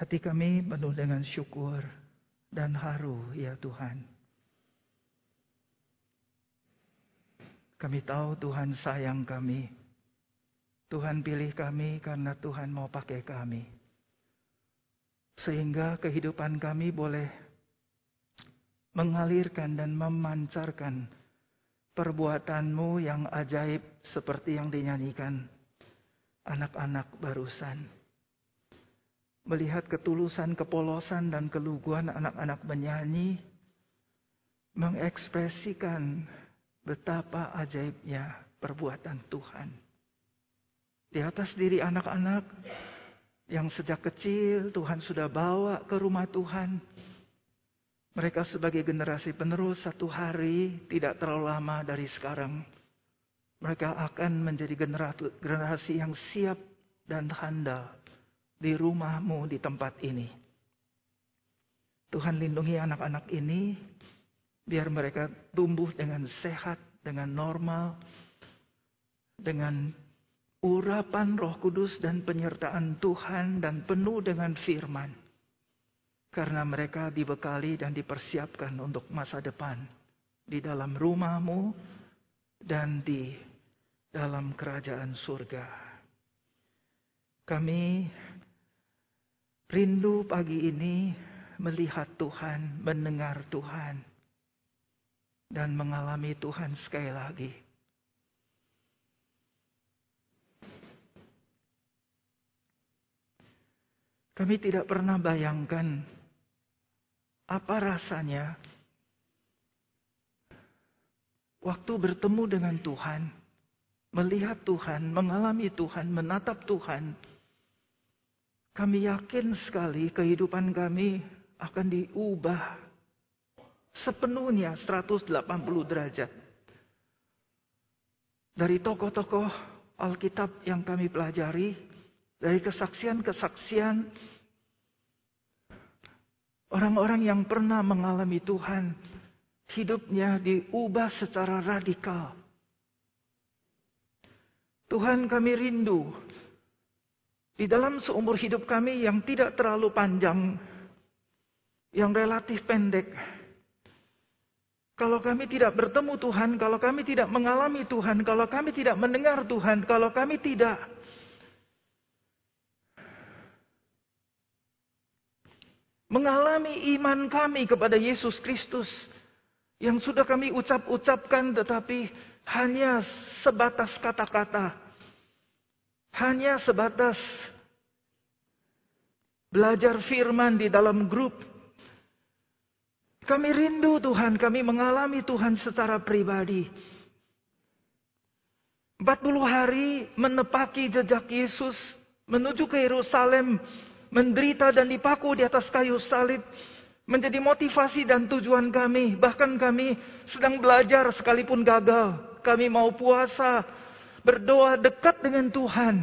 Hati kami penuh dengan syukur dan haru, ya Tuhan. Kami tahu Tuhan sayang kami. Tuhan pilih kami karena Tuhan mau pakai kami. Sehingga kehidupan kami boleh mengalirkan dan memancarkan perbuatan-Mu yang ajaib seperti yang dinyanyikan anak-anak barusan. Melihat ketulusan, kepolosan, dan keluguan anak-anak penyanyi mengekspresikan betapa ajaibnya perbuatan Tuhan. Di atas diri anak-anak yang sejak kecil Tuhan sudah bawa ke rumah Tuhan. Mereka sebagai generasi penerus satu hari tidak terlalu lama dari sekarang. Mereka akan menjadi generasi yang siap dan handal di rumah-Mu di tempat ini. Tuhan lindungi anak-anak ini. Biar mereka tumbuh dengan sehat, dengan normal, dengan urapan Roh Kudus dan penyertaan Tuhan dan penuh dengan firman. Karena mereka dibekali dan dipersiapkan untuk masa depan di dalam rumah-Mu dan di dalam kerajaan surga. Kami rindu pagi ini melihat Tuhan, mendengar Tuhan, dan mengalami Tuhan sekali lagi. Kami tidak pernah bayangkan apa rasanya waktu bertemu dengan Tuhan, melihat Tuhan, mengalami Tuhan, menatap Tuhan. Kami yakin sekali kehidupan kami akan diubah sepenuhnya 180 derajat. Dari tokoh-tokoh Alkitab yang kami pelajari, dari kesaksian-kesaksian orang-orang yang pernah mengalami Tuhan, hidupnya diubah secara radikal. Tuhan, kami rindu di dalam seumur hidup kami yang tidak terlalu panjang, yang relatif pendek, kalau kami tidak bertemu Tuhan, kalau kami tidak mengalami Tuhan, kalau kami tidak mendengar Tuhan, kalau kami tidak mengalami iman kami kepada Yesus Kristus yang sudah kami ucap-ucapkan tetapi hanya sebatas kata-kata, hanya sebatas belajar firman di dalam grup. Kami rindu Tuhan, kami mengalami Tuhan secara pribadi. 40 hari menepaki jejak Yesus menuju ke Yerusalem, menderita dan dipaku di atas kayu salib, menjadi motivasi dan tujuan kami. Bahkan kami sedang belajar sekalipun gagal, kami mau puasa, berdoa, dekat dengan Tuhan.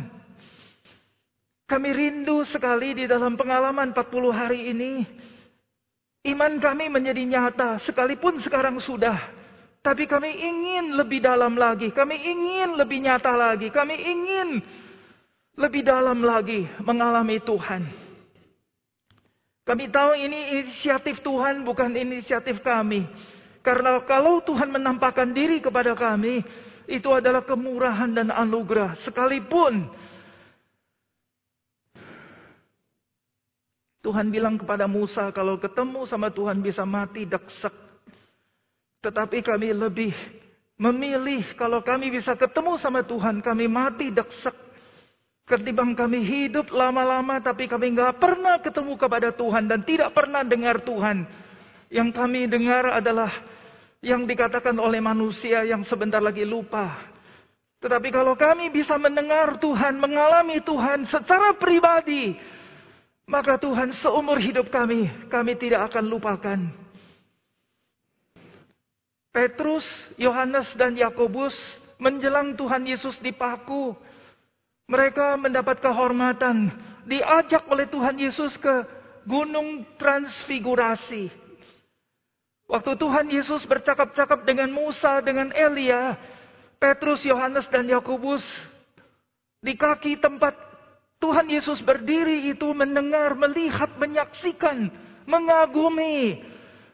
Kami rindu sekali di dalam pengalaman 40 hari ini, iman kami menjadi nyata, sekalipun sekarang sudah. Tapi kami ingin lebih dalam lagi, kami ingin lebih nyata lagi, kami ingin lebih dalam lagi mengalami Tuhan. Kami tahu ini inisiatif Tuhan, bukan inisiatif kami. Karena kalau Tuhan menampakkan diri kepada kami, itu adalah kemurahan dan anugerah. Sekalipun Tuhan bilang kepada Musa, kalau ketemu sama Tuhan bisa mati deksek. Tetapi kami lebih memilih kalau kami bisa ketemu sama Tuhan, kami mati deksek. Ketimbang kami hidup lama-lama tapi kami gak pernah ketemu kepada Tuhan dan tidak pernah dengar Tuhan. Yang kami dengar adalah yang dikatakan oleh manusia yang sebentar lagi lupa. Tetapi kalau kami bisa mendengar Tuhan, mengalami Tuhan secara pribadi, maka Tuhan, seumur hidup kami, kami tidak akan lupakan. Petrus, Yohanes, dan Yakobus menjelang Tuhan Yesus dipaku. Mereka mendapat kehormatan, diajak oleh Tuhan Yesus ke Gunung Transfigurasi. Waktu Tuhan Yesus bercakap-cakap dengan Musa, dengan Elia, Petrus, Yohanes, dan Yakobus di kaki tempat Tuhan Yesus berdiri itu mendengar, melihat, menyaksikan, mengagumi,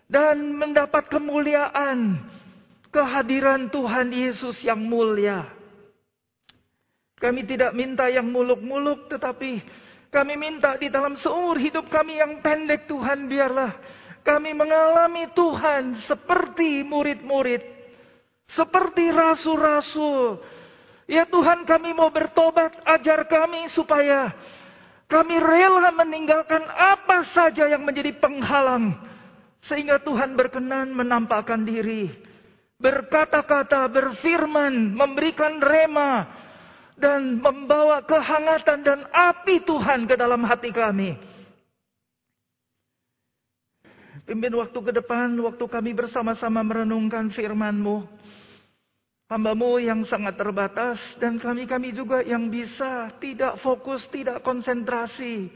dan mendapat kemuliaan kehadiran Tuhan Yesus yang mulia. Kami tidak minta yang muluk-muluk, tetapi kami minta di dalam seumur hidup kami yang pendek, Tuhan, biarlah kami mengalami Tuhan seperti murid-murid, seperti rasul-rasul. Ya Tuhan, kami mau bertobat, ajar kami supaya kami rela meninggalkan apa saja yang menjadi penghalang, sehingga Tuhan berkenan menampakkan diri, berkata-kata, berfirman, memberikan rema, dan membawa kehangatan dan api Tuhan ke dalam hati kami. Pimpin waktu ke depan, waktu kami bersama-sama merenungkan firman-Mu. Hamba-Mu yang sangat terbatas, dan kami-kami juga yang bisa tidak fokus, tidak konsentrasi.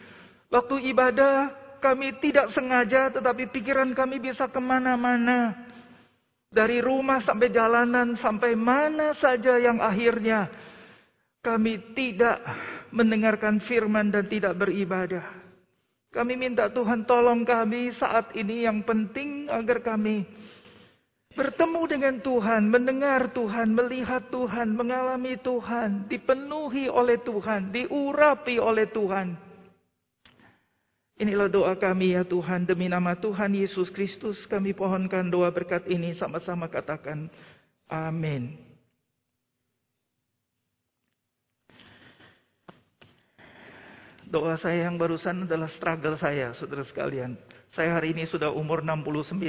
Waktu ibadah kami tidak sengaja, tetapi pikiran kami bisa kemana-mana. Dari rumah sampai jalanan, sampai mana saja yang akhirnya kami tidak mendengarkan firman dan tidak beribadah. Kami minta Tuhan tolong kami saat ini, yang penting agar kami bertemu dengan Tuhan, mendengar Tuhan, melihat Tuhan, mengalami Tuhan, dipenuhi oleh Tuhan, diurapi oleh Tuhan. Inilah doa kami ya Tuhan, demi nama Tuhan Yesus Kristus kami pohonkan doa berkat ini, sama-sama katakan amin. Doa saya yang barusan adalah struggle saya, saudara sekalian. Saya hari ini sudah umur 69.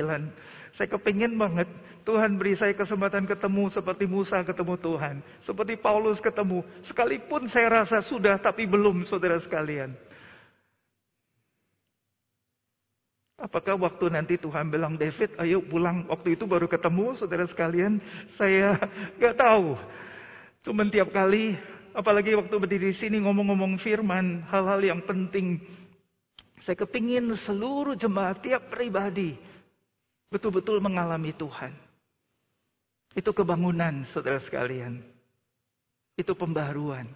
Saya kepingin banget Tuhan beri saya kesempatan ketemu seperti Musa ketemu Tuhan, seperti Paulus ketemu. Sekalipun saya rasa sudah, tapi belum, saudara sekalian. Apakah waktu nanti Tuhan bilang, David, ayo pulang, waktu itu baru ketemu, saudara sekalian? Saya gak tahu. Cuman tiap kali, apalagi waktu berdiri di sini ngomong-ngomong firman, hal-hal yang penting, saya kepingin seluruh jemaat, tiap pribadi, betul-betul mengalami Tuhan. Itu kebangunan, saudara sekalian. Itu pembaruan.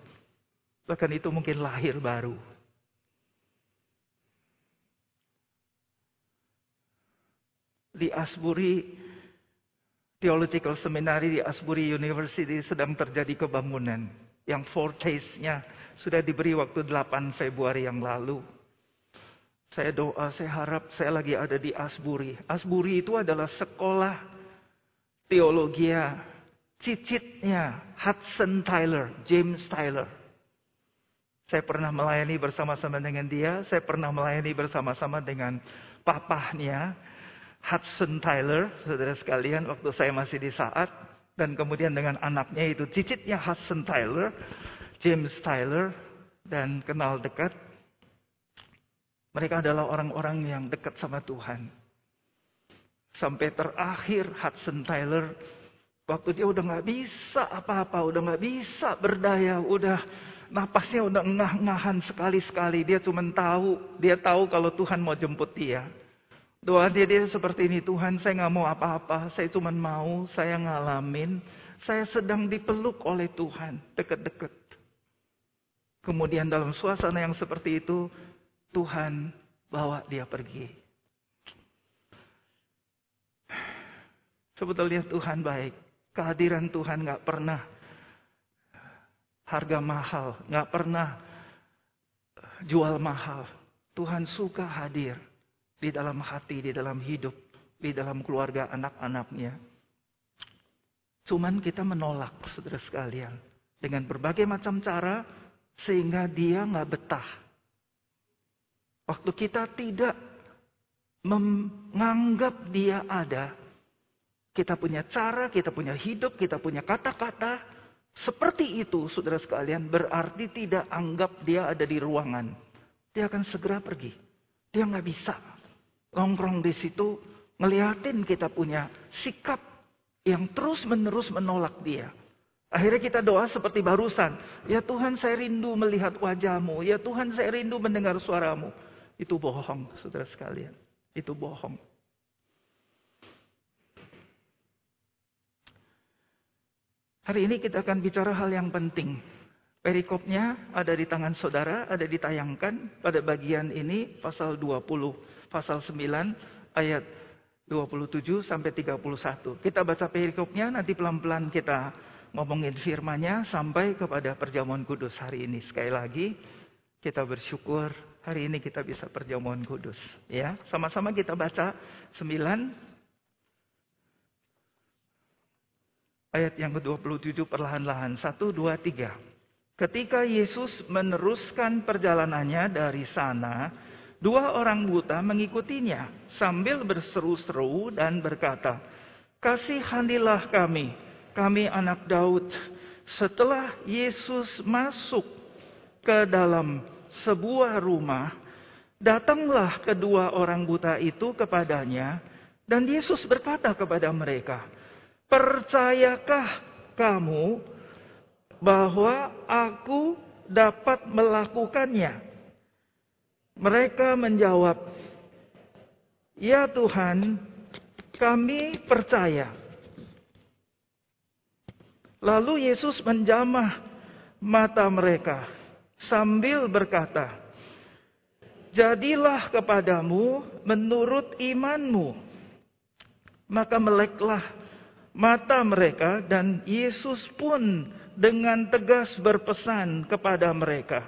Bahkan itu mungkin lahir baru. Di Asbury Theological Seminary, di Asbury University sedang terjadi kebangunan. Yang foretaste-nya sudah diberi waktu 8 Februari yang lalu. Saya doa, saya harap saya lagi ada di Asbury. Asbury itu adalah sekolah teologi cicitnya Hudson Taylor, James Tyler. Saya pernah melayani bersama-sama dengan dia. Saya pernah melayani bersama-sama dengan papahnya Hudson Taylor, saudara sekalian, waktu saya masih di Saat. Dan kemudian dengan anaknya itu cicitnya Hudson Taylor, James Tyler, dan kenal dekat. Mereka adalah orang-orang yang dekat sama Tuhan. Sampai terakhir Hudson Taylor, waktu dia udah gak bisa apa-apa, udah gak bisa berdaya, udah napasnya udah ngah-ngahan sekali-sekali. Dia cuma tahu, dia tahu kalau Tuhan mau jemput dia. Doa dia seperti ini, Tuhan saya gak mau apa-apa, saya cuma mau, saya ngalamin, saya sedang dipeluk oleh Tuhan, deket-deket. Kemudian dalam suasana yang seperti itu, Tuhan bawa dia pergi. Sebetulnya Tuhan baik, kehadiran Tuhan gak pernah harga mahal, gak pernah jual mahal. Tuhan suka hadir. Di dalam hati, di dalam hidup, di dalam keluarga anak-anaknya. Cuman kita menolak, saudara sekalian. Dengan berbagai macam cara, sehingga dia gak betah. Waktu kita tidak menganggap dia ada, kita punya cara, kita punya hidup, kita punya kata-kata. Seperti itu, saudara sekalian, berarti tidak anggap dia ada di ruangan. Dia akan segera pergi. Dia gak bisa nongkrong di situ, ngeliatin kita punya sikap yang terus-menerus menolak dia. Akhirnya kita doa seperti barusan. Ya Tuhan, saya rindu melihat wajah-Mu. Ya Tuhan, saya rindu mendengar suara-Mu. Itu bohong, saudara sekalian. Itu bohong. Hari ini kita akan bicara hal yang penting. Perikopnya ada di tangan saudara, ada ditayangkan pada bagian ini pasal 20, pasal 9 ayat 27 sampai 31. Kita baca perikopnya, nanti pelan-pelan kita ngomongin firman-Nya sampai kepada perjamuan kudus hari ini. Sekali lagi kita bersyukur hari ini kita bisa perjamuan kudus, ya. Sama-sama kita baca 9 ayat yang ke-27 perlahan-lahan. 1 2 3. Ketika Yesus meneruskan perjalanannya dari sana, dua orang buta mengikutinya sambil berseru-seru dan berkata, "Kasihanilah kami, kami anak Daud." Setelah Yesus masuk ke dalam sebuah rumah, datanglah kedua orang buta itu kepadanya, dan Yesus berkata kepada mereka, "Percayakah kamu bahwa aku dapat melakukannya?" Mereka menjawab, "Ya Tuhan, kami percaya." Lalu Yesus menjamah mata mereka sambil berkata, "Jadilah kepadamu menurut imanmu." Maka meleklah mata mereka, dan Yesus pun dengan tegas berpesan kepada mereka.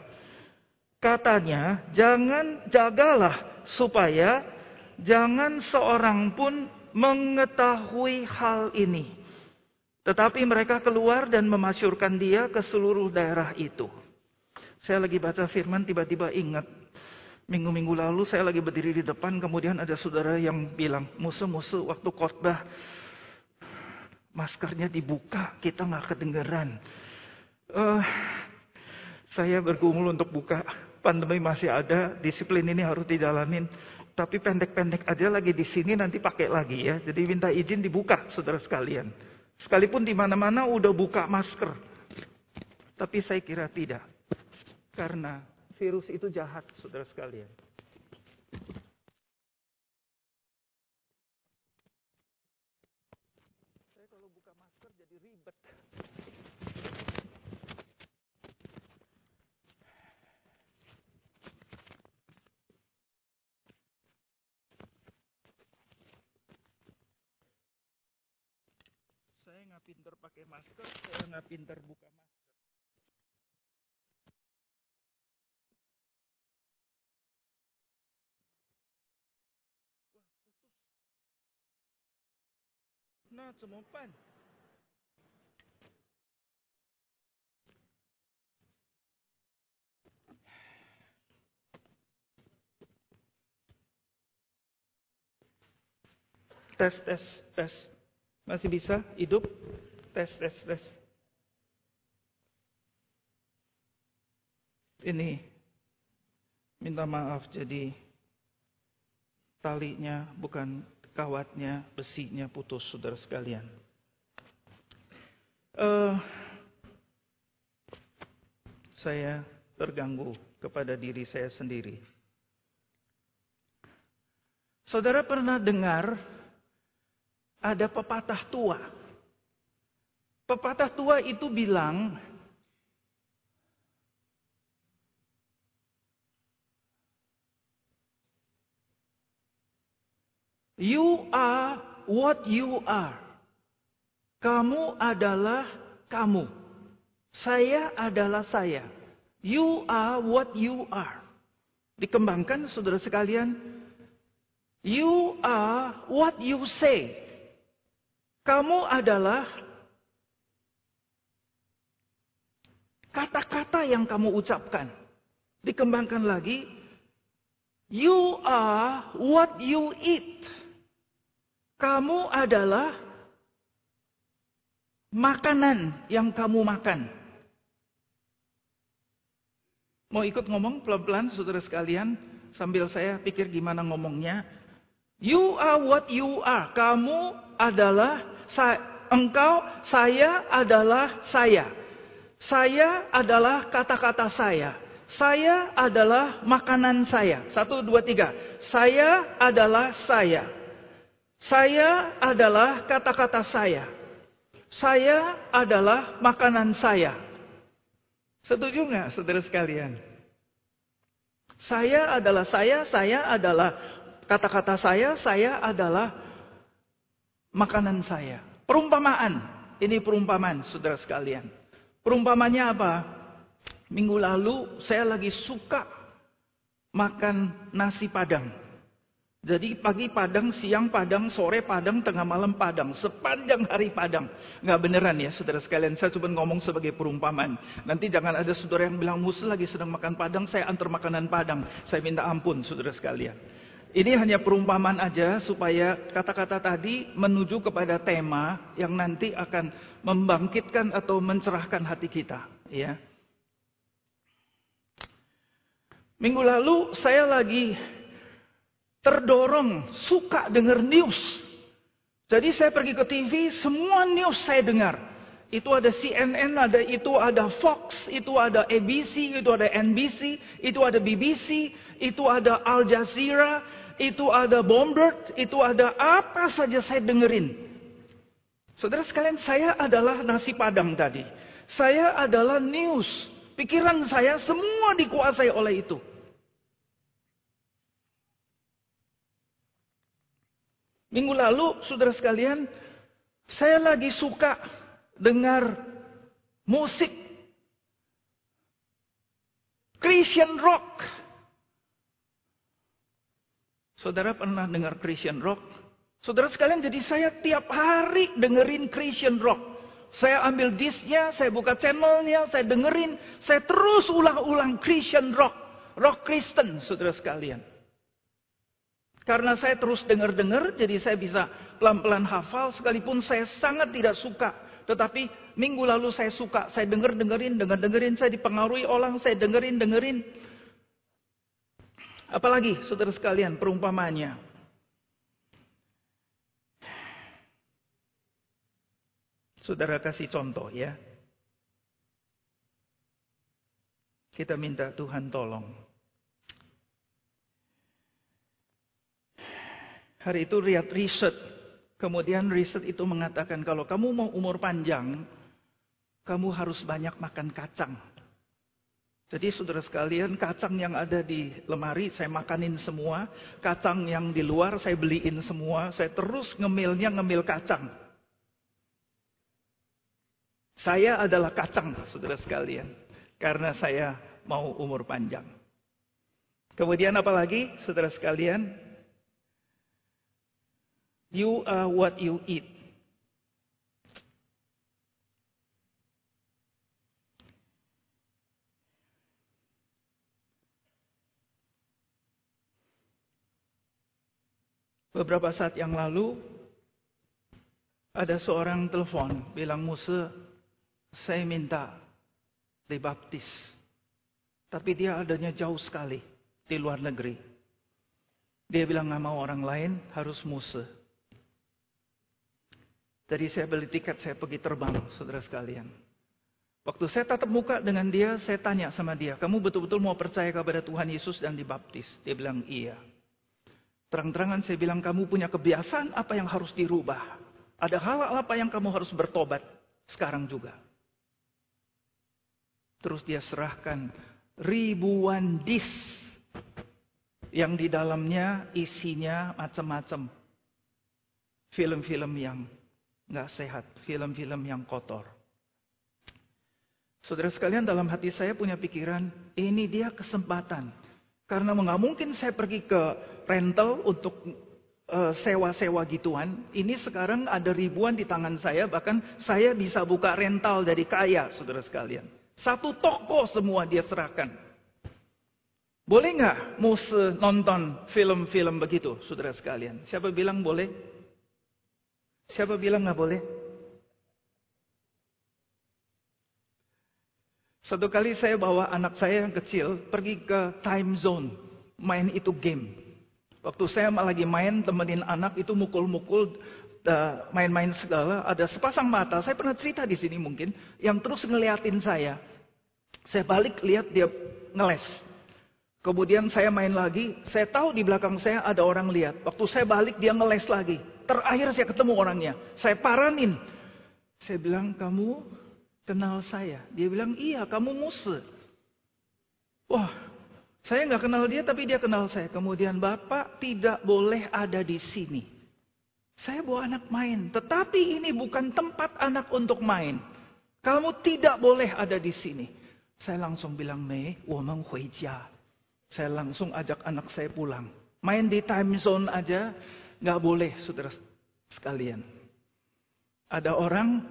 Katanya, jagalah supaya jangan seorang pun mengetahui hal ini. Tetapi mereka keluar dan memasyurkan dia ke seluruh daerah itu. Saya lagi baca firman, tiba-tiba ingat. Minggu-minggu lalu saya lagi berdiri di depan, kemudian ada saudara yang bilang, "Musa, waktu khotbah maskernya dibuka, kita nggak kedengeran." Saya bergumul untuk buka. Pandemi masih ada, disiplin ini harus dijalanin. Tapi pendek-pendek aja lagi di sini, nanti pakai lagi ya. Jadi minta izin dibuka, saudara sekalian. Sekalipun di mana-mana udah buka masker, tapi saya kira tidak, karena virus itu jahat, saudara sekalian. Saya nggak pinter pakai masker, saya nggak pinter buka masker. Nah, semopan. Tes. Masih bisa hidup? Tes. Ini minta maaf, jadi talinya bukan kawatnya, besinya putus, saudara sekalian. Saya terganggu kepada diri saya sendiri. Saudara pernah dengar ada pepatah tua. Pepatah tua itu bilang, "You are what you are." Kamu adalah kamu. Saya adalah saya. You are what you are. Dikembangkan, saudara sekalian, "You are what you say." Kamu adalah kata-kata yang kamu ucapkan. Dikembangkan lagi, "You are what you eat." Kamu adalah makanan yang kamu makan. Mau ikut ngomong pelan-pelan, saudara sekalian, sambil saya pikir gimana ngomongnya. You are what you are. Kamu adalah engkau, saya adalah saya. Saya adalah kata-kata saya. Saya adalah makanan saya. 1, 2, 3. Saya adalah saya. Saya adalah kata-kata saya. Saya adalah makanan saya. Setuju nggak, saudara sekalian? Saya adalah kata-kata saya adalah makanan saya. Perumpamaan, ini perumpamaan saudara sekalian. Perumpamannya apa? Minggu lalu saya lagi suka makan nasi padang. Jadi pagi padang, siang padang, sore padang, tengah malam padang. Sepanjang hari padang. Nggak beneran ya saudara sekalian. Saya cuma ngomong sebagai perumpamaan. Nanti jangan ada saudara yang bilang, Musa lagi sedang makan padang, saya antar makanan padang. Saya minta ampun saudara sekalian. Ini hanya perumpamaan aja supaya kata-kata tadi menuju kepada tema yang nanti akan membangkitkan atau mencerahkan hati kita. Ya. Minggu lalu saya lagi terdorong, suka dengar news. Jadi saya pergi ke TV, semua news saya dengar. Itu ada CNN, itu ada Fox, itu ada ABC, itu ada NBC, itu ada BBC, itu ada Al Jazeera, itu ada Bloomberg, itu ada apa saja saya dengerin. Saudara sekalian, saya adalah nasi padang tadi. Saya adalah news. Pikiran saya semua dikuasai oleh itu. Minggu lalu, saudara sekalian, saya lagi suka dengar musik Christian rock. Saudara pernah dengar Christian rock? Saudara sekalian, jadi saya tiap hari dengerin Christian rock. Saya ambil disknya, saya buka channelnya, saya dengerin, saya terus ulang-ulang Christian rock, rock Kristen, saudara sekalian. Karena saya terus dengar-dengar, jadi saya bisa pelan-pelan hafal, sekalipun saya sangat tidak suka. Tetapi minggu lalu saya suka, saya dengerin, saya dipengaruhi orang, saya dengerin. Apalagi saudara sekalian perumpamanya. Saudara kasih contoh ya. Kita minta Tuhan tolong. Hari itu lihat riset. Kemudian riset itu mengatakan kalau kamu mau umur panjang, kamu harus banyak makan kacang. Jadi saudara sekalian, kacang yang ada di lemari saya makanin semua. Kacang yang di luar saya beliin semua. Saya terus ngemil kacang. Saya adalah kacang, saudara sekalian. Karena saya mau umur panjang. Kemudian apalagi, saudara sekalian? You are what you eat. Beberapa saat yang lalu, ada seorang telepon bilang, Musa, saya minta dibaptis. Tapi dia adanya jauh sekali di luar negeri. Dia bilang gak mau orang lain, harus Musa. Jadi saya beli tiket, saya pergi terbang, saudara sekalian. Waktu saya tatap muka dengan dia, saya tanya sama dia, kamu betul-betul mau percaya kepada Tuhan Yesus dan dibaptis? Dia bilang, iya. Terang-terangan saya bilang, kamu punya kebiasaan apa yang harus dirubah? Ada hal apa yang kamu harus bertobat sekarang juga? Terus dia serahkan ribuan dis yang di dalamnya isinya macam-macam. Film-film yang nggak sehat, film-film yang kotor. Saudara sekalian, dalam hati saya punya pikiran, ini dia kesempatan. Karena nggak mungkin saya pergi ke rental untuk sewa-sewa gituan. Ini sekarang ada ribuan di tangan saya, bahkan saya bisa buka rental dari kaya, saudara sekalian. Satu toko semua dia serahkan. Boleh nggak Musa nonton film-film begitu, saudara sekalian? Siapa bilang boleh? Siapa bilang gak boleh? Satu kali saya bawa anak saya yang kecil pergi ke time zone, main itu game. Waktu saya lagi main, temenin anak itu mukul-mukul, main-main segala. Ada sepasang mata, saya pernah cerita di sini mungkin, yang terus ngeliatin saya. Saya balik lihat dia ngeles. Kemudian saya main lagi, saya tahu di belakang saya ada orang lihat. Waktu saya balik dia ngeles lagi. Terakhir saya ketemu orangnya, saya paranin. Saya bilang, kamu kenal saya? Dia bilang, iya, kamu Musa. Wah, saya nggak kenal dia tapi dia kenal saya. Kemudian Bapak tidak boleh ada di sini. Saya bawa anak main, tetapi ini bukan tempat anak untuk main. Kamu tidak boleh ada di sini. Saya langsung bilang, Mei, womeng huijia. Saya langsung ajak anak saya pulang. Main di time zone aja, nggak boleh, saudara sekalian. Ada orang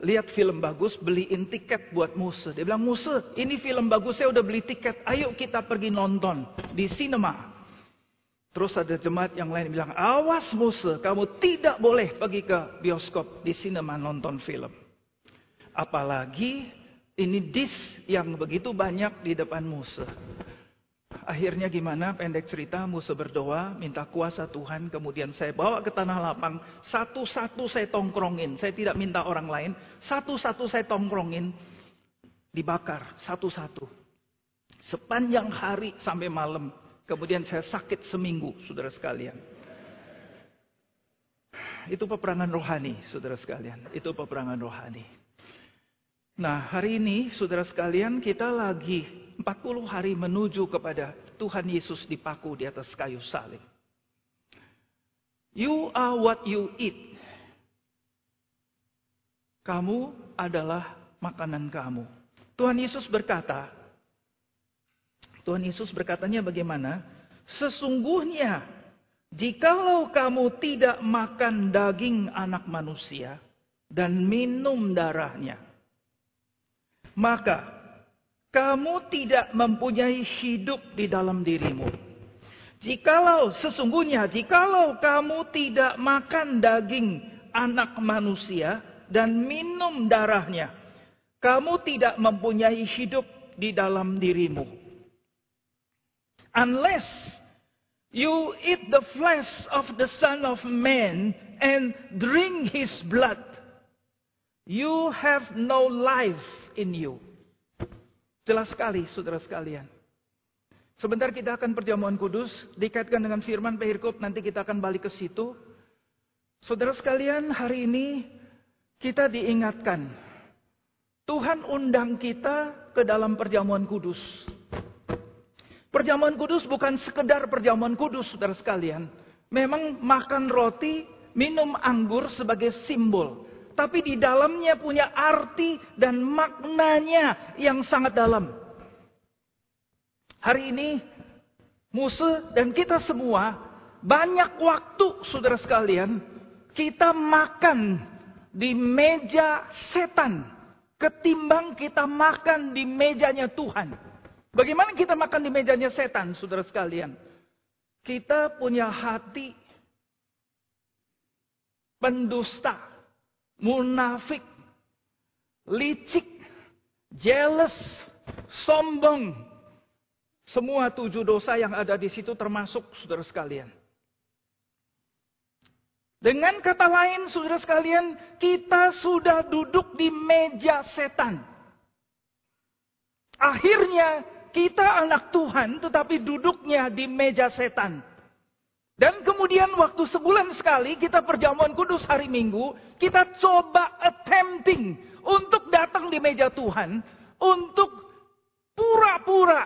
lihat film bagus, beliin tiket buat Musa. Dia bilang, Musa, ini film bagus, saya udah beli tiket. Ayo kita pergi nonton di sinema. Terus ada jemaat yang lain bilang, awas Musa, kamu tidak boleh pergi ke bioskop, di sinema nonton film. Apalagi ini dis yang begitu banyak di depan Musa. Akhirnya gimana? Pendek cerita, Musa berdoa, minta kuasa Tuhan, kemudian saya bawa ke tanah lapang, satu-satu saya tongkrongin, saya tidak minta orang lain, satu-satu saya tongkrongin, dibakar, satu-satu. Sepanjang hari sampai malam, kemudian saya sakit seminggu, saudara sekalian. Itu peperangan rohani, saudara sekalian, itu peperangan rohani. Nah, hari ini, saudara sekalian, kita lagi 40 hari menuju kepada Tuhan Yesus dipaku di atas kayu salib. You are what you eat. Kamu adalah makanan kamu. Tuhan Yesus berkatanya bagaimana? Sesungguhnya, jikalau kamu tidak makan daging anak manusia dan minum darahnya, maka kamu tidak mempunyai hidup di dalam dirimu. Jikalau kamu tidak makan daging anak manusia dan minum darahnya, kamu tidak mempunyai hidup di dalam dirimu. Unless you eat the flesh of the Son of Man and drink his blood, you have no life in you. Jelas sekali, saudara sekalian. Sebentar kita akan perjamuan kudus, dikaitkan dengan firman perikop, nanti kita akan balik ke situ. Saudara sekalian, hari ini kita diingatkan. Tuhan undang kita ke dalam perjamuan kudus. Perjamuan kudus bukan sekedar perjamuan kudus, saudara sekalian. Memang makan roti, minum anggur sebagai simbol. Tapi di dalamnya punya arti dan maknanya yang sangat dalam. Hari ini, Musa dan kita semua, banyak waktu, saudara sekalian, kita makan di meja setan, ketimbang kita makan di mejanya Tuhan. Bagaimana kita makan di mejanya setan, saudara sekalian? Kita punya hati pendusta, munafik, licik, jealous, sombong. Semua 7 dosa yang ada di situ termasuk, saudara sekalian. Dengan kata lain, saudara sekalian, kita sudah duduk di meja setan. Akhirnya kita anak Tuhan tetapi duduknya di meja setan. Dan kemudian waktu sebulan sekali kita perjamuan kudus hari Minggu, kita coba attempting untuk datang di meja Tuhan, untuk pura-pura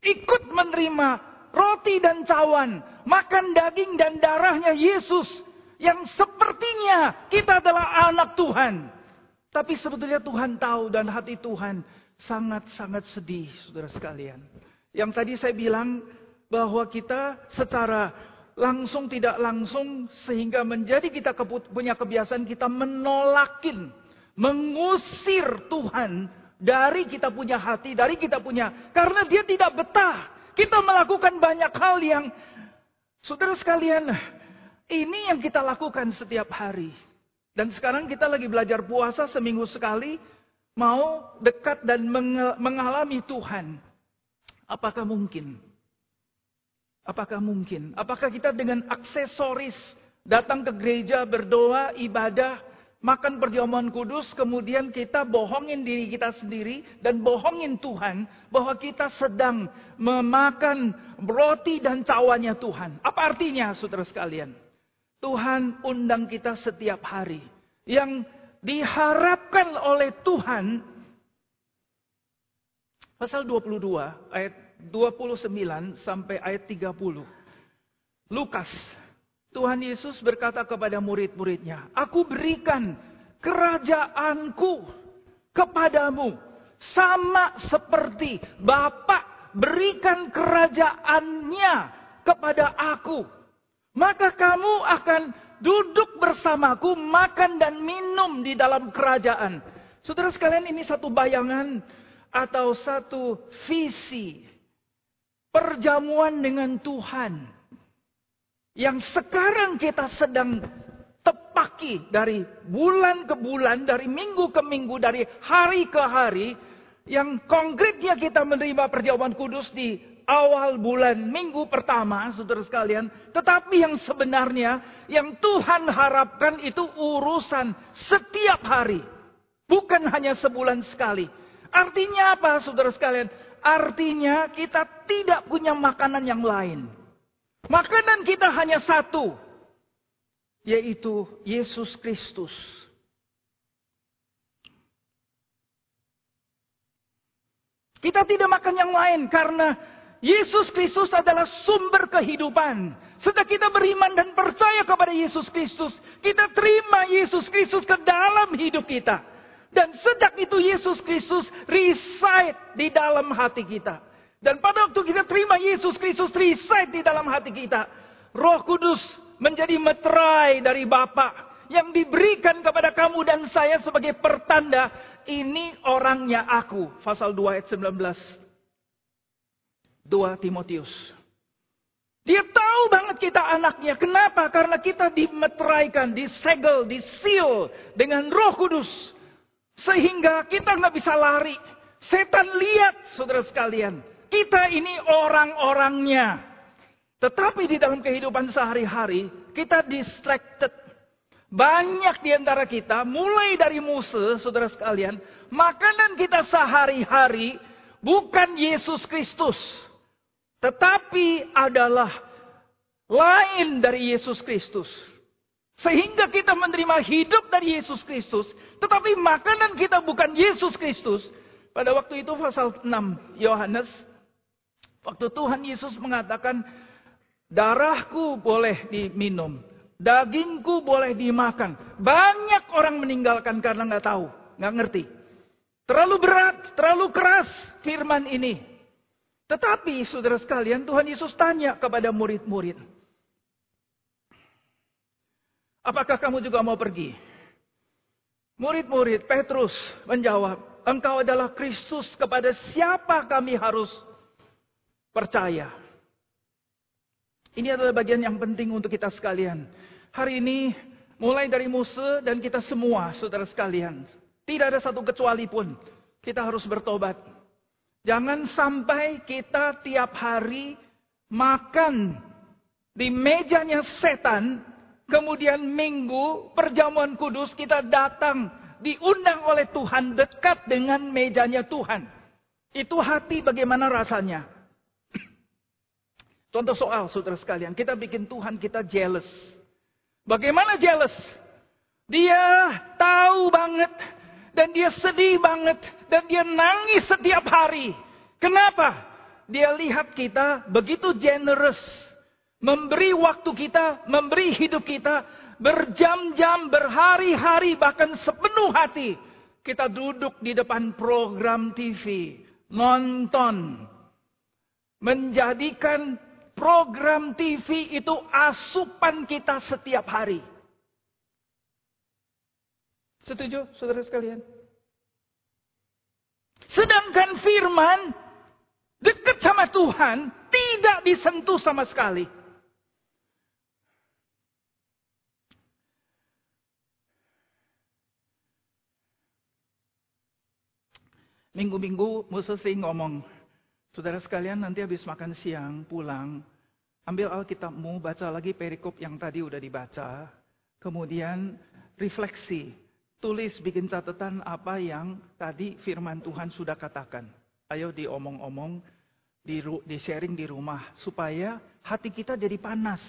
ikut menerima roti dan cawan, makan daging dan darahnya Yesus, yang sepertinya kita adalah anak Tuhan. Tapi sebetulnya Tuhan tahu dan hati Tuhan sangat-sangat sedih, saudara sekalian. Yang tadi saya bilang, bahwa kita secara langsung tidak langsung sehingga menjadi kita punya kebiasaan kita menolakin, mengusir Tuhan dari kita punya hati, dari kita punya. Karena dia tidak betah. Kita melakukan banyak hal yang, saudara sekalian, ini yang kita lakukan setiap hari. Dan sekarang kita lagi belajar puasa seminggu sekali, mau dekat dan mengalami Tuhan. Apakah mungkin? Apakah mungkin? Apakah kita dengan aksesoris datang ke gereja, berdoa, ibadah, makan perjamuan kudus, kemudian kita bohongin diri kita sendiri dan bohongin Tuhan bahwa kita sedang memakan roti dan cawannya Tuhan. Apa artinya, saudara sekalian? Tuhan undang kita setiap hari. Yang diharapkan oleh Tuhan. Pasal 22 ayat 29 sampai ayat 30. Lukas, Tuhan Yesus berkata kepada murid-muridnya, "Aku berikan kerajaanku kepadamu sama seperti Bapa berikan kerajaannya kepada aku. Maka kamu akan duduk bersamaku, makan dan minum di dalam kerajaan." Saudara sekalian, ini satu bayangan atau satu visi perjamuan dengan Tuhan yang sekarang kita sedang tepaki dari bulan ke bulan, dari minggu ke minggu, dari hari ke hari, yang konkretnya kita menerima perjamuan kudus di awal bulan minggu pertama, saudara sekalian. Tetapi yang sebenarnya, yang Tuhan harapkan itu urusan setiap hari. Bukan hanya sebulan sekali. Artinya apa, saudara sekalian? Artinya kita tidak punya makanan yang lain. Makanan kita hanya satu. Yaitu Yesus Kristus. Kita tidak makan yang lain karena Yesus Kristus adalah sumber kehidupan. Setelah kita beriman dan percaya kepada Yesus Kristus, kita terima Yesus Kristus ke dalam hidup kita. Dan sejak itu Yesus Kristus reside di dalam hati kita. Dan pada waktu kita terima Yesus Kristus reside di dalam hati kita, Roh Kudus menjadi meterai dari Bapa yang diberikan kepada kamu dan saya sebagai pertanda, ini orangnya aku. Pasal 2 ayat 19. 2 Timotius. Dia tahu banget kita anaknya. Kenapa? Karena kita dimeteraikan, disegel, diseal dengan Roh Kudus. Sehingga kita nggak bisa lari. Setan lihat, saudara sekalian. Kita ini orang-orangnya. Tetapi di dalam kehidupan sehari-hari, kita distracted. Banyak di antara kita, mulai dari Musa, saudara sekalian, makanan kita sehari-hari bukan Yesus Kristus. Tetapi adalah lain dari Yesus Kristus. Sehingga kita menerima hidup dari Yesus Kristus. Tetapi makanan kita bukan Yesus Kristus. Pada waktu itu pasal 6 Yohanes. Waktu Tuhan Yesus mengatakan, darahku boleh diminum. Dagingku boleh dimakan. Banyak orang meninggalkan karena nggak tahu. Nggak ngerti. Terlalu berat, terlalu keras firman ini. Tetapi saudara sekalian, Tuhan Yesus tanya kepada murid-murid. Apakah kamu juga mau pergi? Murid-murid Petrus menjawab, engkau adalah Kristus, kepada siapa kami harus percaya? Ini adalah bagian yang penting untuk kita sekalian. Hari ini mulai dari Musa dan kita semua saudara sekalian. Tidak ada satu kecuali pun. Kita harus bertobat. Jangan sampai kita tiap hari makan di mejanya setan, kemudian minggu perjamuan kudus kita datang, diundang oleh Tuhan, dekat dengan mejanya Tuhan. Itu hati bagaimana rasanya. Contoh soal, saudara sekalian, kita bikin Tuhan kita jealous. Bagaimana jealous? Dia tahu banget. Dan dia sedih banget. Dan dia nangis setiap hari. Kenapa? Dia lihat kita begitu generous. Memberi waktu kita. Memberi hidup kita. Berjam-jam, berhari-hari, bahkan sepenuh hati. Kita duduk di depan program TV. Nonton. Menjadikan program TV itu asupan kita setiap hari. Setuju, saudara sekalian? Sedangkan firman dekat sama Tuhan tidak disentuh sama sekali. Minggu-minggu Musa sering ngomong, saudara sekalian nanti habis makan siang pulang, ambil Alkitabmu, baca lagi perikop yang tadi udah dibaca, kemudian refleksi. Tulis, bikin catatan apa yang tadi firman Tuhan sudah katakan. Ayo diomong-omong, di sharing di rumah. Supaya hati kita jadi panas.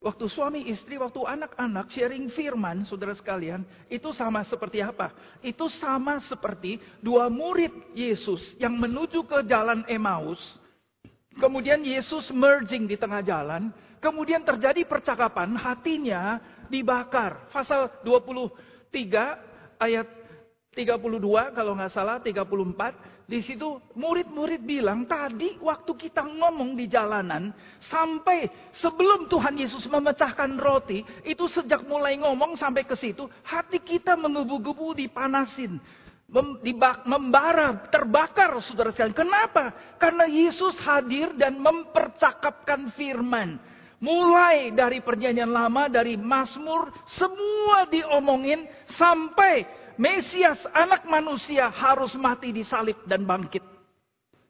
Waktu suami istri, waktu anak-anak sharing firman, saudara sekalian, itu sama seperti apa? Itu sama seperti dua murid Yesus yang menuju ke jalan Emmaus. Kemudian Yesus merging di tengah jalan. Kemudian terjadi percakapan, hatinya dibakar. Pasal 23 ayat 32 kalau nggak salah, 34. Di situ murid-murid bilang, tadi waktu kita ngomong di jalanan, sampai sebelum Tuhan Yesus memecahkan roti, itu sejak mulai ngomong sampai ke situ, hati kita menggebu-gebu, dipanasin, membara, terbakar, saudara sekalian. Kenapa? Karena Yesus hadir dan mempercakapkan firman. Mulai dari perjanjian lama, dari Mazmur, semua diomongin sampai Mesias anak manusia harus mati di salib dan bangkit.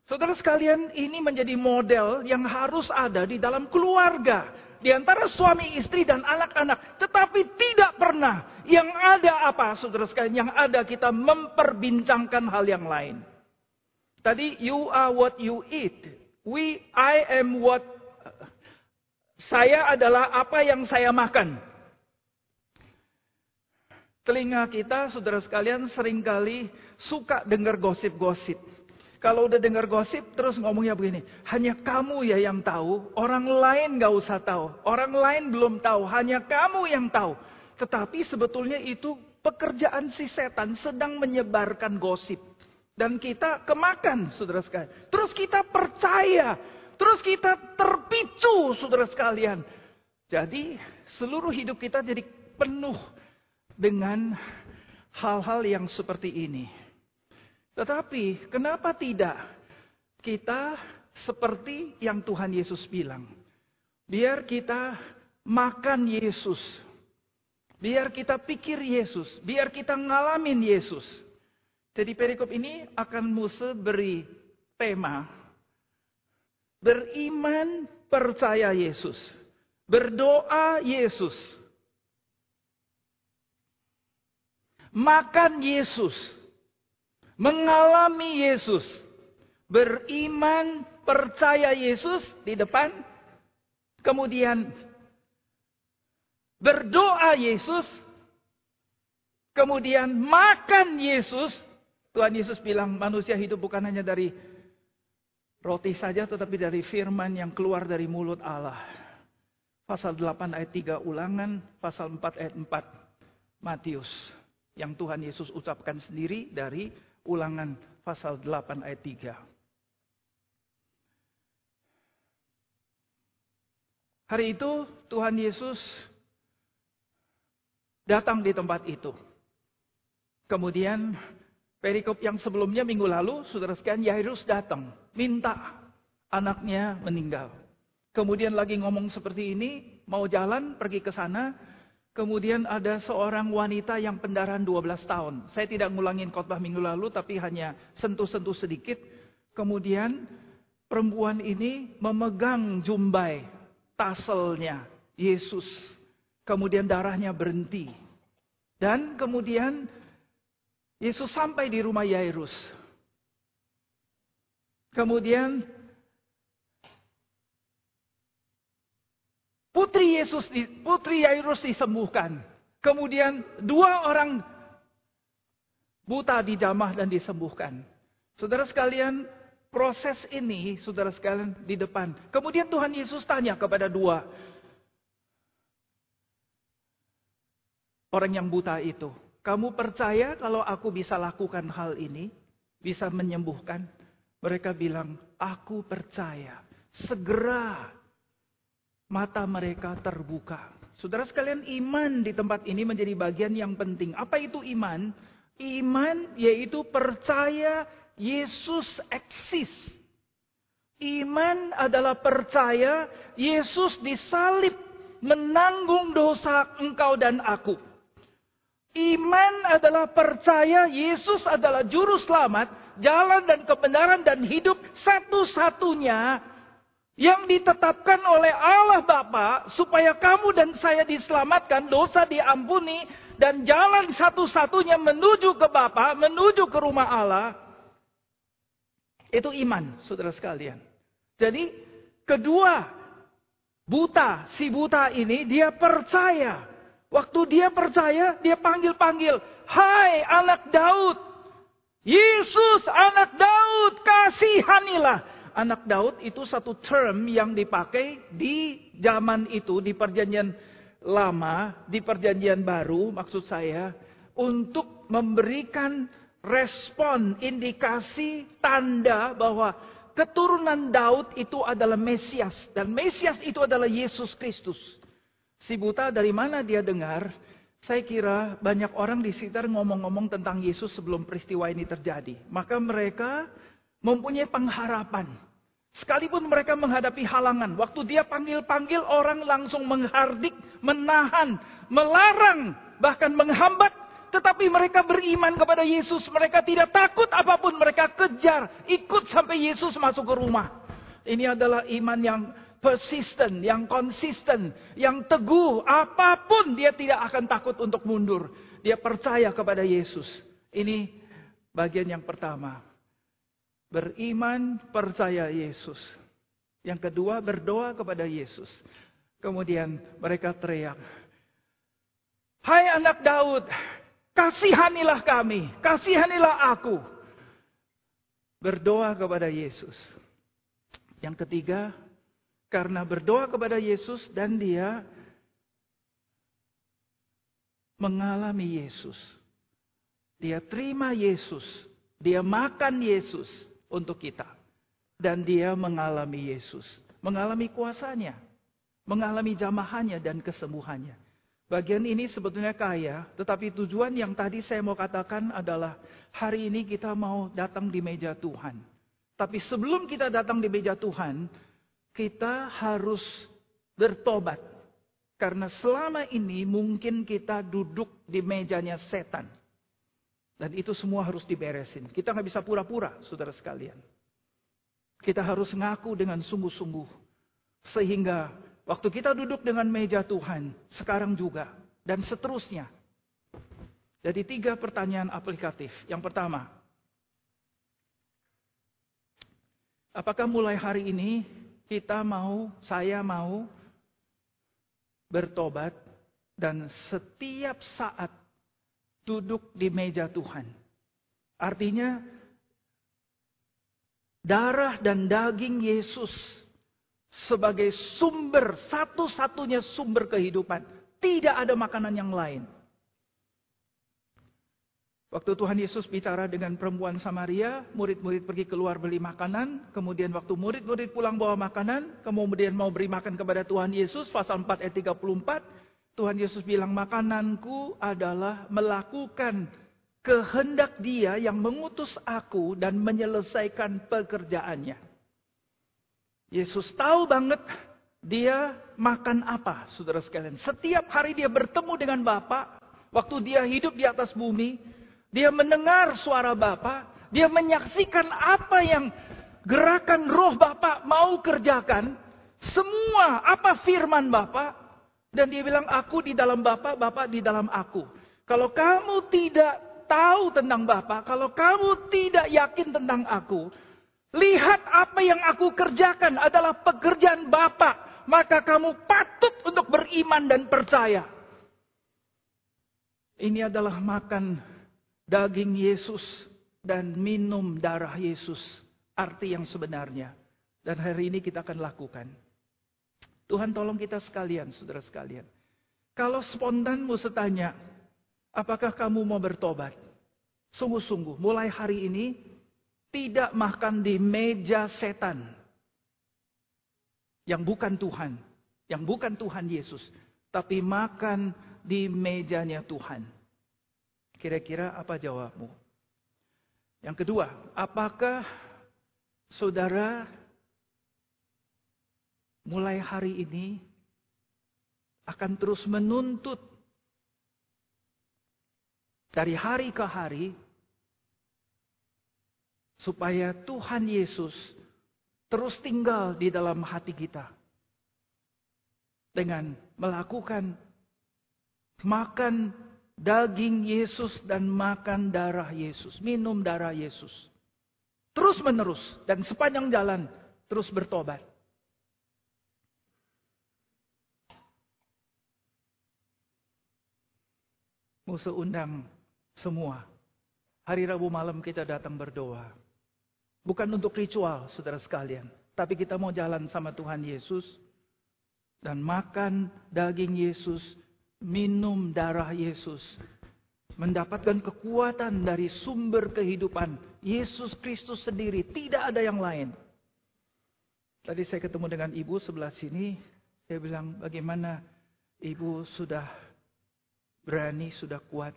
Saudara sekalian, ini menjadi model yang harus ada di dalam keluarga, di antara suami istri dan anak-anak. Tetapi tidak pernah yang ada apa, saudara sekalian, yang ada kita memperbincangkan hal yang lain. Tadi you are what you eat. Saya adalah apa yang saya makan. Telinga kita, saudara sekalian, seringkali suka dengar gosip-gosip. Kalau udah dengar gosip, terus ngomongnya begini. Hanya kamu ya yang tahu, orang lain gak usah tahu. Orang lain belum tahu, hanya kamu yang tahu. Tetapi sebetulnya itu pekerjaan si setan sedang menyebarkan gosip. Dan kita kemakan, saudara sekalian. Terus kita percaya, terus kita terpicu, saudara sekalian. Jadi seluruh hidup kita jadi penuh dengan hal-hal yang seperti ini. Tetapi kenapa tidak kita seperti yang Tuhan Yesus bilang. Biar kita makan Yesus. Biar kita pikir Yesus. Biar kita ngalamin Yesus. Jadi perikop ini akan Musa beri tema. Beriman percaya Yesus. Berdoa Yesus. Makan Yesus, mengalami Yesus, beriman, percaya Yesus di depan, kemudian berdoa Yesus, kemudian makan Yesus. Tuhan Yesus bilang manusia hidup bukan hanya dari roti saja, tetapi dari firman yang keluar dari mulut Allah. Pasal 8 ayat 3 Ulangan, pasal 4 ayat 4 Matius. Yang Tuhan Yesus ucapkan sendiri dari Ulangan pasal 8 ayat 3. Hari itu Tuhan Yesus datang di tempat itu. Kemudian perikop yang sebelumnya minggu lalu, saudara sekalian, Yairus datang, minta anaknya meninggal. Kemudian lagi ngomong seperti ini, mau jalan pergi ke sana. Kemudian ada seorang wanita yang pendarahan 12 tahun. Saya tidak ngulangin khotbah minggu lalu, tapi hanya sentuh-sentuh sedikit. Kemudian perempuan ini memegang jumbai, taselnya Yesus. Kemudian darahnya berhenti. Dan kemudian Yesus sampai di rumah Yairus. Kemudian Putri Yairus disembuhkan. Kemudian dua orang buta dijamah dan disembuhkan. Saudara sekalian, proses ini, saudara sekalian, di depan. Kemudian Tuhan Yesus tanya kepada dua orang yang buta itu. Kamu percaya kalau aku bisa lakukan hal ini? Bisa menyembuhkan? Mereka bilang, aku percaya. Segera mata mereka terbuka. Saudara sekalian, iman di tempat ini menjadi bagian yang penting. Apa itu iman? Iman yaitu percaya Yesus eksis. Iman adalah percaya Yesus disalib menanggung dosa engkau dan aku. Iman adalah percaya Yesus adalah juru selamat, jalan dan kebenaran dan hidup satu-satunya yang ditetapkan oleh Allah Bapa supaya kamu dan saya diselamatkan, dosa diampuni, dan jalan satu-satunya menuju ke Bapa, menuju ke rumah Allah. Itu iman, saudara sekalian. Jadi kedua Buta, si buta ini dia percaya. Waktu dia percaya, dia panggil-panggil, "Hai anak Daud, Yesus anak Daud, kasihanilah." Anak Daud itu satu term yang dipakai di zaman itu, di perjanjian lama, di perjanjian baru maksud saya, untuk memberikan respon, indikasi, tanda bahwa keturunan Daud itu adalah Mesias. Dan Mesias itu adalah Yesus Kristus. Si buta dari mana dia dengar? Saya kira banyak orang di sekitar ngomong-ngomong tentang Yesus sebelum peristiwa ini terjadi. Maka mereka mempunyai pengharapan. Sekalipun mereka menghadapi halangan. Waktu dia panggil-panggil, orang langsung menghardik, menahan, melarang, bahkan menghambat. Tetapi mereka beriman kepada Yesus. Mereka tidak takut apapun. Mereka kejar, ikut sampai Yesus masuk ke rumah. Ini adalah iman yang persisten, yang konsisten, yang teguh. Apapun dia tidak akan takut untuk mundur. Dia percaya kepada Yesus. Ini bagian yang pertama. Beriman, percaya Yesus. Yang kedua, berdoa kepada Yesus. Kemudian mereka teriak, "Hai anak Daud, kasihanilah kami, kasihanilah aku." Berdoa kepada Yesus. Yang ketiga, karena berdoa kepada Yesus dan dia mengalami Yesus. Dia terima Yesus, dia makan Yesus untuk kita. Dan dia mengalami Yesus, mengalami kuasanya, mengalami jamahannya dan kesembuhannya. Bagian ini sebetulnya kaya, tetapi tujuan yang tadi saya mau katakan adalah hari ini kita mau datang di meja Tuhan. Tapi sebelum kita datang di meja Tuhan, kita harus bertobat. Karena selama ini mungkin kita duduk di mejanya setan. Dan itu semua harus diberesin. Kita gak bisa pura-pura, saudara sekalian. Kita harus ngaku dengan sungguh-sungguh. Sehingga waktu kita duduk dengan meja Tuhan, sekarang juga, dan seterusnya. Jadi 3 pertanyaan aplikatif. Yang pertama, apakah mulai hari ini saya mau bertobat dan setiap saat duduk di meja Tuhan? Artinya, darah dan daging Yesus sebagai sumber, satu-satunya sumber kehidupan. Tidak ada makanan yang lain. Waktu Tuhan Yesus bicara dengan perempuan Samaria, murid-murid pergi keluar beli makanan. Kemudian waktu murid-murid pulang bawa makanan, kemudian mau beri makan kepada Tuhan Yesus, pasal 4 ayat 34. Tuhan Yesus bilang, "Makananku adalah melakukan kehendak Dia yang mengutus aku dan menyelesaikan pekerjaannya." Yesus tahu banget dia makan apa, saudara sekalian. Setiap hari dia bertemu dengan Bapa. Waktu dia hidup di atas bumi, dia mendengar suara Bapa, dia menyaksikan apa yang gerakan roh Bapa mau kerjakan, semua apa firman Bapa, dan dia bilang, "Aku di dalam Bapa, Bapa di dalam aku." Kalau kamu tidak tahu tentang Bapa, kalau kamu tidak yakin tentang aku, lihat apa yang aku kerjakan adalah pekerjaan Bapa, maka kamu patut untuk beriman dan percaya. Ini adalah makan daging Yesus dan minum darah Yesus, arti yang sebenarnya. Dan hari ini kita akan lakukan. Tuhan tolong kita sekalian, saudara sekalian. Kalau spontanmu setanya, apakah kamu mau bertobat? Sungguh-sungguh, mulai hari ini, tidak makan di meja setan. Yang bukan Tuhan. Yang bukan Tuhan Yesus. Tapi makan di mejanya Tuhan. Kira-kira apa jawabmu? Yang kedua, apakah saudara mulai hari ini akan terus menuntut dari hari ke hari supaya Tuhan Yesus terus tinggal di dalam hati kita. Dengan melakukan makan daging Yesus dan makan darah Yesus. Minum darah Yesus. Terus menerus dan sepanjang jalan terus bertobat. Musa undang semua. Hari Rabu malam kita datang berdoa. Bukan untuk ritual, saudara sekalian. Tapi kita mau jalan sama Tuhan Yesus. Dan makan daging Yesus. Minum darah Yesus. Mendapatkan kekuatan dari sumber kehidupan. Yesus Kristus sendiri. Tidak ada yang lain. Tadi saya ketemu dengan ibu sebelah sini. Saya bilang, bagaimana ibu sudah berani, sudah kuat?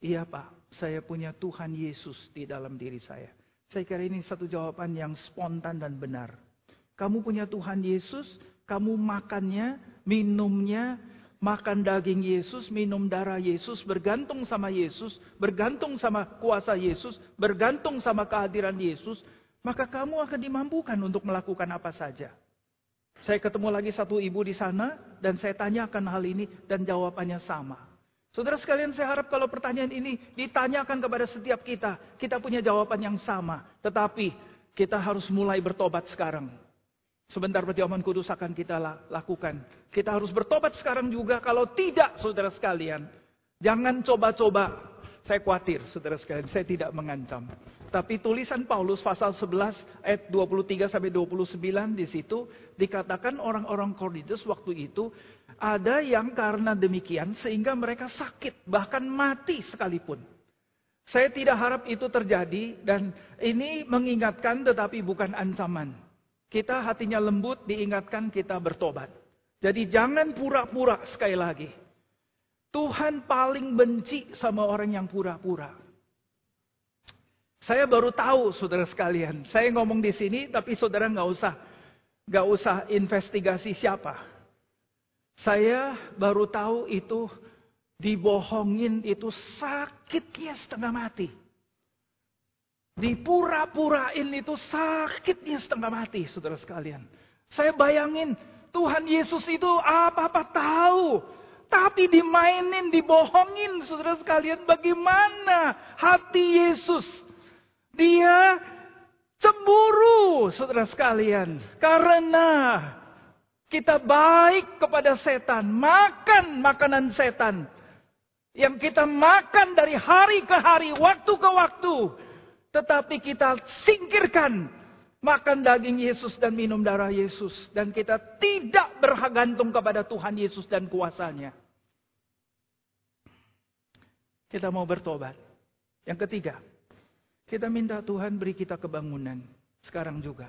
Iya Pak, saya punya Tuhan Yesus di dalam diri saya. Saya kira ini satu jawaban yang spontan dan benar. Kamu punya Tuhan Yesus, kamu makannya, minumnya, makan daging Yesus, minum darah Yesus, bergantung sama Yesus, bergantung sama kuasa Yesus, bergantung sama kehadiran Yesus. Maka kamu akan dimampukan untuk melakukan apa saja. Saya ketemu lagi satu ibu di sana dan saya tanyakan hal ini dan jawabannya sama. Saudara sekalian, saya harap kalau pertanyaan ini ditanyakan kepada setiap kita, kita punya jawaban yang sama. Tetapi kita harus mulai bertobat sekarang. Sebentar perjamuan kudus akan kita lakukan. Kita harus bertobat sekarang juga. Kalau tidak, saudara sekalian, jangan coba-coba. Saya khawatir, saudara sekalian, saya tidak mengancam. Tapi tulisan Paulus pasal 11 ayat 23 sampai 29 di situ dikatakan orang-orang Korintus waktu itu ada yang karena demikian sehingga mereka sakit bahkan mati sekalipun. Saya tidak harap itu terjadi dan ini mengingatkan tetapi bukan ancaman. Kita hatinya lembut diingatkan kita bertobat. Jadi jangan pura-pura sekali lagi. Tuhan paling benci sama orang yang pura-pura. Saya baru tahu, saudara sekalian. Saya ngomong di sini, tapi saudara nggak usah investigasi siapa. Saya baru tahu itu dibohongin itu sakitnya setengah mati. Dipura-purain itu sakitnya setengah mati, saudara sekalian. Saya bayangin Tuhan Yesus itu apa-apa tahu. Tapi dimainin, dibohongin, saudara sekalian. Bagaimana hati Yesus? Dia cemburu, saudara sekalian. Karena kita baik kepada setan. Makan makanan setan. Yang kita makan dari hari ke hari, waktu ke waktu. Tetapi kita singkirkan. Makan daging Yesus dan minum darah Yesus. Dan kita tidak bergantung kepada Tuhan Yesus dan kuasanya. Kita mau bertobat. Yang ketiga. Kita minta Tuhan beri kita kebangunan. Sekarang juga.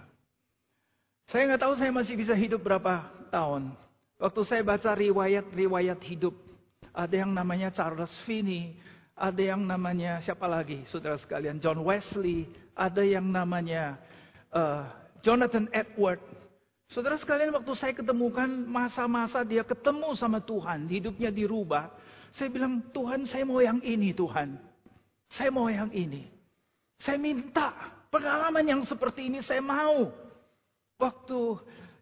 Saya nggak tahu saya masih bisa hidup berapa tahun. Waktu saya baca riwayat-riwayat hidup. Ada yang namanya Charles Finney. Ada yang namanya siapa lagi? Saudara sekalian. John Wesley. Ada yang namanya... Jonathan Edwards. Saudara sekalian, waktu saya ketemukan masa-masa dia ketemu sama Tuhan, hidupnya dirubah. Saya bilang, Tuhan saya mau yang ini Tuhan. Saya mau yang ini. Saya minta pengalaman yang seperti ini saya mau. Waktu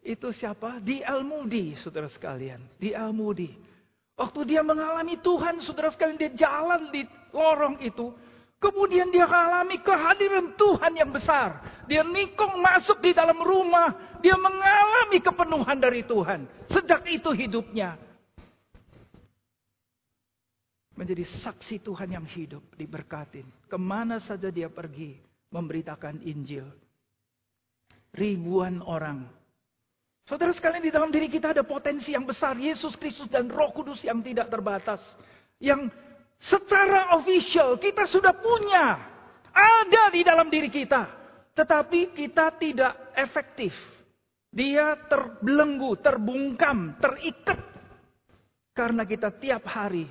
itu siapa? D.L. Moody, saudara sekalian. D.L. Moody. Waktu dia mengalami Tuhan, saudara sekalian, dia jalan di lorong itu. Kemudian dia alami kehadiran Tuhan yang besar. Dia nikung masuk di dalam rumah. Dia mengalami kepenuhan dari Tuhan. Sejak itu hidupnya. Menjadi saksi Tuhan yang hidup. Diberkatin. Kemana saja dia pergi. Memberitakan Injil. Ribuan orang. Saudara sekalian, di dalam diri kita ada potensi yang besar. Yesus Kristus dan Roh Kudus yang tidak terbatas. Yang... secara official kita sudah punya. Ada di dalam diri kita. Tetapi kita tidak efektif. Dia terbelenggu, terbungkam, terikat. Karena kita tiap hari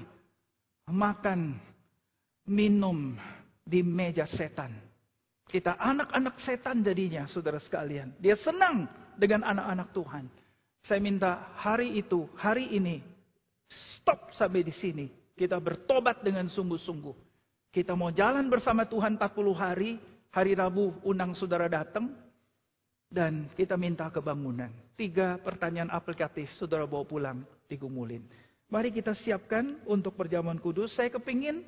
makan, minum di meja setan. Kita anak-anak setan jadinya, saudara sekalian. Dia senang dengan anak-anak Tuhan. Saya minta hari itu, hari ini, stop sampai di sini. Kita bertobat dengan sungguh-sungguh. Kita mau jalan bersama Tuhan 40 hari. Hari Rabu undang saudara datang. Dan kita minta kebangunan. 3 pertanyaan aplikatif saudara bawa pulang digumulin. Mari kita siapkan untuk perjamuan kudus. Saya kepingin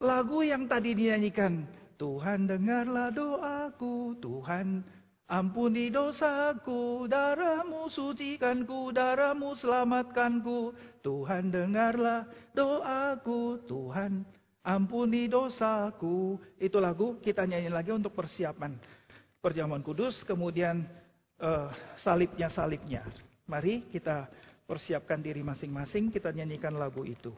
lagu yang tadi dinyanyikan. Tuhan dengarlah doaku. Tuhan Ampuni dosaku, darahmu sucikanku, darahmu selamatkanku. Tuhan dengarlah doaku, Tuhan ampuni dosaku. Itu lagu kita nyanyi lagi untuk persiapan Perjamuan Kudus, kemudian salibnya. Mari kita persiapkan diri masing-masing, kita nyanyikan lagu itu.